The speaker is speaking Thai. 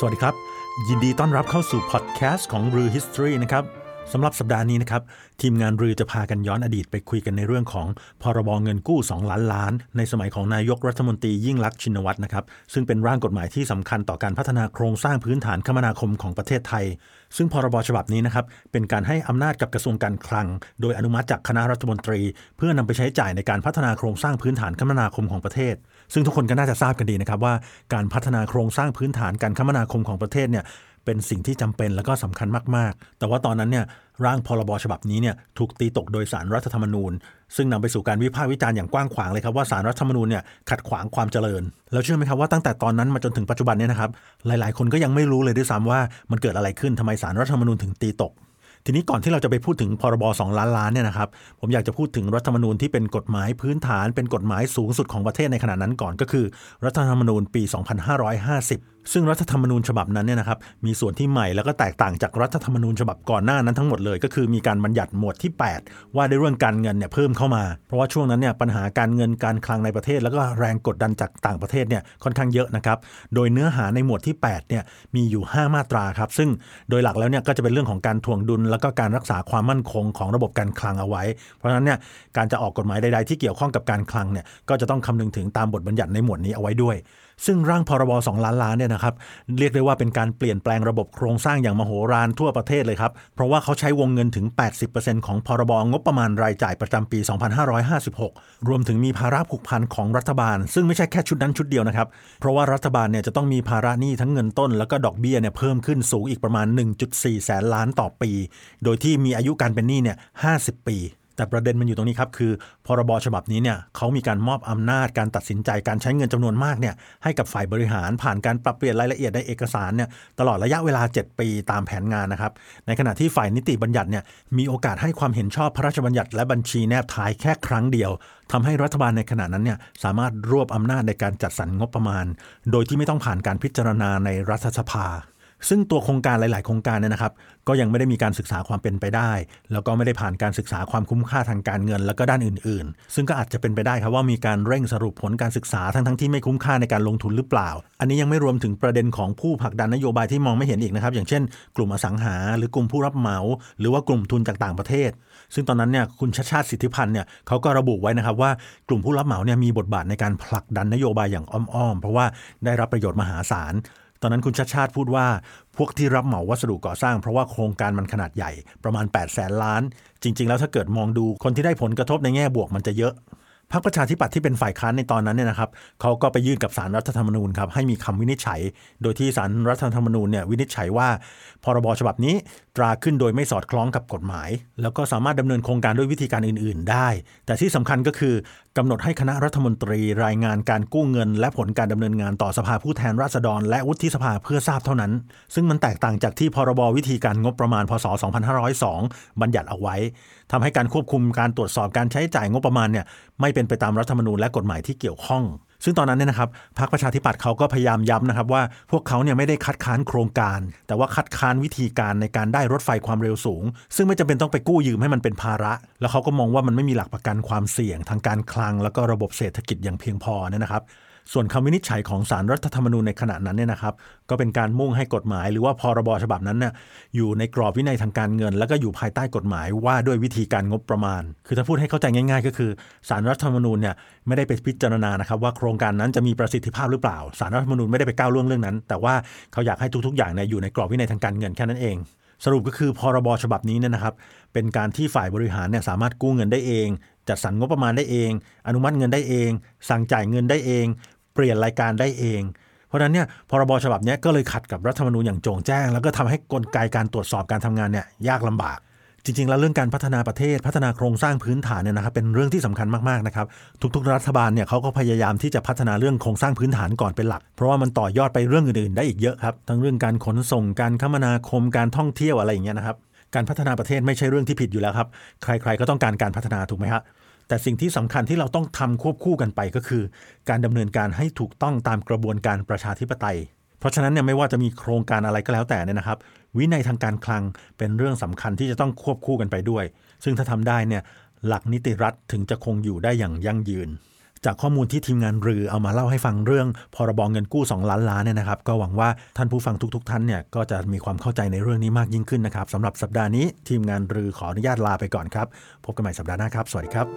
สวัสดีครับยินดีต้อนรับเข้าสู่พอดแคสต์ของ Lue History นะครับสำหรับสัปดาห์นี้นะครับทีมงานรือจะพากันย้อนอดีตไปคุยกันในเรื่องของพรบเงินกู้2ล้านล้านในสมัยของนายกรัฐมนตรียิ่งลักษณ์ชินวัตรนะครับซึ่งเป็นร่างกฎหมายที่สำคัญต่อการพัฒนาโครงสร้างพื้นฐานคมนาคมของประเทศไทยซึ่งพรบฉบับนี้นะครับเป็นการให้อำนาจกับกระทรวงการคลังโดยอนุมัติจากคณะรัฐมนตรีเพื่อนำไปใช้จ่ายในการพัฒนาโครงสร้างพื้นฐานคมนาคมของประเทศซึ่งทุกคนก็น่าจะทราบกันดีนะครับว่าการพัฒนาโครงสร้างพื้นฐานการคมนาคมของประเทศเนี่ยเป็นสิ่งที่จำเป็นและก็สำคัญมากๆแต่ว่าตอนนั้นเนี่ยร่างพรบฉบับนี้เนี่ยถูกตีตกโดยศาลรัฐธรรมนูญซึ่งนำไปสู่การวิพากษ์วิจารณ์อย่างกว้างขวางเลยครับว่าศาลรัฐธรรมนูญเนี่ยขัดขวางความเจริญแล้วเชื่อไหมครับว่าตั้งแต่ตอนนั้นมาจนถึงปัจจุบันเนี่ยนะครับหลายๆคนก็ยังไม่รู้เลยด้วยซ้ำว่ามันเกิดอะไรขึ้นทำไมศาลรัฐธรรมนูญถึงตีตกทีนี้ก่อนที่เราจะไปพูดถึงพรบ2ล้านล้านเนี่ยนะครับผมอยากจะพูดถึงรัฐธรรมนูญที่เป็นกฎหมายพื้นฐานเป็นกฎหมายสูงสุดของประเทศในขณะนั้นก่อนก็คือรัฐธรรมนูญปี2550ซึ่งรัฐธรรมนูญฉบับนั้นเนี่ยนะครับมีส่วนที่ใหม่แล้วก็แตกต่างจากรัฐธรรมนูญฉบับก่อนหน้านั้นทั้งหมดเลยก็คือมีการบัญญัติหมวดที่8ว่าด้วยเรื่องการเงินเนี่ยเพิ่มเข้ามาเพราะว่าช่วงนั้นเนี่ยปัญหาการเงินการคลังในประเทศแล้วก็แรงกดดันจากต่างประเทศเนี่ยค่อนข้างเยอะนะครับโดยเนื้อหาในหมวดที่8เนี่ยมีอยู่5มาตราครับซึ่งโดยหลักแล้วเนี่ยก็จะเป็นเรื่องของการทวงดุลแล้วก็การรักษาความมั่นคงของระบบการคลังเอาไว้เพราะฉะนั้นเนี่ยการจะออกกฎหมายใดๆที่เกี่ยวข้องกับการคลังเนี่ยก็จะต้องคำนึงถึงตามบทบัญญัติในหมวดนี้เอาไว้ด้วยซึ่งร่างพรบ2ล้านล้านเนี่ยนะครับเรียกได้ว่าเป็นการเปลี่ยนแปลงระบบโครงสร้างอย่างมโหฬารทั่วประเทศเลยครับเพราะว่าเขาใช้วงเงินถึง 80% ของพรบงบประมาณรายจ่ายประจำปี2556รวมถึงมีภาระผูกพันของรัฐบาลซึ่งไม่ใช่แค่ชุดนั้นชุดเดียวนะครับเพราะว่ารัฐบาลเนี่ยจะต้องมีภาระหนี้ทั้งเงินต้นแล้วก็ดอกเบี้ยเนี่ยเพิ่มขึ้นสูงอีกประมาณ 1.4 แสนล้านต่อปีโดยที่มีอายุการเป็นหนี้เนี่ย50 ปีแต่ประเด็นมันอยู่ตรงนี้ครับคือพรบฉบับนี้เนี่ยเขามีการมอบอำนาจการตัดสินใจการใช้เงินจำนวนมากเนี่ยให้กับฝ่ายบริหารผ่านการปรับเปลี่ยนรายละเอียดในเอกสารเนี่ยตลอดระยะเวลา7 ปีตามแผนงานนะครับในขณะที่ฝ่ายนิติบัญญัติเนี่ยมีโอกาสให้ความเห็นชอบพระราชบัญญัติและบัญชีแนบท้ายแค่ครั้งเดียวทำให้รัฐบาลในขณะนั้นเนี่ยสามารถรวบอำนาจในการจัดสรรงบประมาณโดยที่ไม่ต้องผ่านการพิจารณาในรัฐสภาซึ่งตัวโครงการหลายๆโครงการเนี่ยนะครับก็ยังไม่ได้มีการศึกษาความเป็นไปได้แล้วก็ไม่ได้ผ่านการศึกษาความคุ้มค่าทางการเงินแล้วก็ด้านอื่นๆซึ่งก็อาจจะเป็นไปได้ครับว่ามีการเร่งสรุปผลการศึกษาทั้งที่ไม่คุ้มค่าในการลงทุนหรือเปล่าอันนี้ยังไม่รวมถึงประเด็นของผู้ผลักดันนโยบายที่มองไม่เห็นอีกนะครับอย่างเช่นกลุ่มอสังหาหรือกลุ่มผู้รับเหมาหรือว่ากลุ่มทุนจากต่างประเทศซึ่งตอนนั้นเนี่ยคุณชาติชาติสิทธิพันธ์เนี่ยเขาก็ระบุไว้นะครับว่ากลุ่มผู้รับเหมาเนี่ยมีบทบาทในการผลักดันนโยบายอย่างอ้อมๆเพราะว่าได้รับประโยชน์มหาศาลตอนนั้นคุณชาติชาติพูดว่าพวกที่รับเหมาวัสดุก่อสร้างเพราะว่าโครงการมันขนาดใหญ่ประมาณ8 แสนล้านจริงๆแล้วถ้าเกิดมองดูคนที่ได้ผลกระทบในแง่บวกมันจะเยอะพรรคประชาธิปัตย์ที่เป็นฝ่ายค้านในตอนนั้นเนี่ยนะครับเขาก็ไปยื่นกับศาลรัฐธรรมนูญครับให้มีคำวินิจฉัยโดยที่ศาลรัฐธรรมนูญเนี่ยวินิจฉัยว่าพรบฉบับนี้ตราขึ้นโดยไม่สอดคล้องกับกฎหมายแล้วก็สามารถดำเนินโครงการด้วยวิธีการอื่นๆได้แต่ที่สำคัญก็คือกำหนดให้คณะรัฐมนตรีรายงานการกู้เงินและผลการดำเนินงานต่อสภาผู้แทนราษฎรและวุฒิสภาเพื่อทราบเท่านั้นซึ่งมันแตกต่างจากที่พรบวิธีการงบประมาณพ.ศ. 2502 บัญญัติเอาไว้ทำให้การควบคุมการตรวจสอบการใช้จ่ายงบประมาณเนี่ยไม่เป็นไปตามรัฐธรรมนูญและกฎหมายที่เกี่ยวข้องซึ่งตอนนั้นเนี่ยนะครับพรรคประชาธิปัตย์เขาก็พยายามย้ำนะครับว่าพวกเขาเนี่ยไม่ได้คัดค้านโครงการแต่ว่าคัดค้านวิธีการในการได้รถไฟความเร็วสูงซึ่งไม่จำเป็นต้องไปกู้ยืมให้มันเป็นภาระแล้วเขาก็มองว่ามันไม่มีหลักประกันความเสี่ยงทางการคลังแล้วก็ระบบเศรษฐกิจอย่างเพียงพอนะครับส่วนคำวินิจฉัยของศาลรัฐธรรมนูญในขณะนั้นเนี่ยนะครับก็เป็นการมุ่งให้กฎหมายหรือว่าพรบฉบับนั้นเนี่ยอยู่ในกรอบวินัยทางการเงินแล้วก็อยู่ภายใต้กฎหมายว่าด้วยวิธีการงบประมาณคือถ้าพูดให้เข้าใจง่ายๆก็คือศาลรัฐธรรมนูญเนี่ยไม่ได้ไปพิจารณานะครับว่าโครงการนั้นจะมีประสิทธิภาพหรือเปล่าศาลรัฐธรรมนูญไม่ได้ไปก้าวล่วงเรื่องนั้นแต่ว่าเขาอยากให้ทุกๆอย่างเนี่ยอยู่ในกรอบวินัยทางการเงินแค่นั้นเองสรุปก็คือพรบฉบับนี้เนี่ยนะครับเป็นการที่ฝ่ายบริหารเนี่ยสามารถกู้เงินได้เองจัดสรรงบประมาณได้เองอนุมัติเงินได้เองสั่งจ่ายเงินได้เองเปลี่ยนรายการได้เองเพราะฉะนั้นเนี่ยพรบฉบับนี้ก็เลยขัดกับรัฐธรรมนูญอย่างโจ่งแจ้งแล้วก็ทำให้กลไกการตรวจสอบการทำงานเนี่ยยากลำบากจริงๆแล้วเรื่องการพัฒนาประเทศพัฒนาโครงสร้างพื้นฐานเนี่ยนะครับเป็นเรื่องที่สำคัญมากๆนะครับทุกๆรัฐบาลเนี่ยเขาก็พยายามที่จะพัฒนาเรื่องโครงสร้างพื้นฐานก่อนเป็นหลักเพราะว่ามันต่อยอดไปเรื่องอื่นๆได้อีกเยอะครับทั้งเรื่องการขนส่งการคมนาคมการท่องเที่ยวอะไรอย่างเงี้ยนะครับการพัฒนาประเทศไม่ใช่เรื่องที่ผิดอยู่แล้วครับใครๆก็ต้องการการพัฒนาถูกไหมฮะแต่สิ่งที่สำคัญที่เราต้องทำควบคู่กันไปก็คือการดำเนินการให้ถูกต้องตามกระบวนการประชาธิปไตยเพราะฉะนั้นเนี่ยไม่ว่าจะมีโครงการอะไรก็แล้วแต่เนี่ยนะครับวินัยทางการคลังเป็นเรื่องสำคัญที่จะต้องควบคู่กันไปด้วยซึ่งถ้าทำได้เนี่ยหลักนิติรัฐถึงจะคงอยู่ได้อย่างยั่งยืน จากข้อมูลที่ทีมงานลือเอามาเล่าให้ฟังเรื่องพรบเงินกู้2ล้านล้านเนี่ยนะครับก็หวังว่าท่านผู้ฟังทุกๆท่านเนี่ยก็จะมีความเข้าใจในเรื่องนี้มากยิ่งขึ้นนะครับสำหรับสัปดาห์นี้ทีมงานลือขออนุญาตลาไปก่อนครับพบกันใหม่สัปดาห์หน้าครับสวัสดีครับ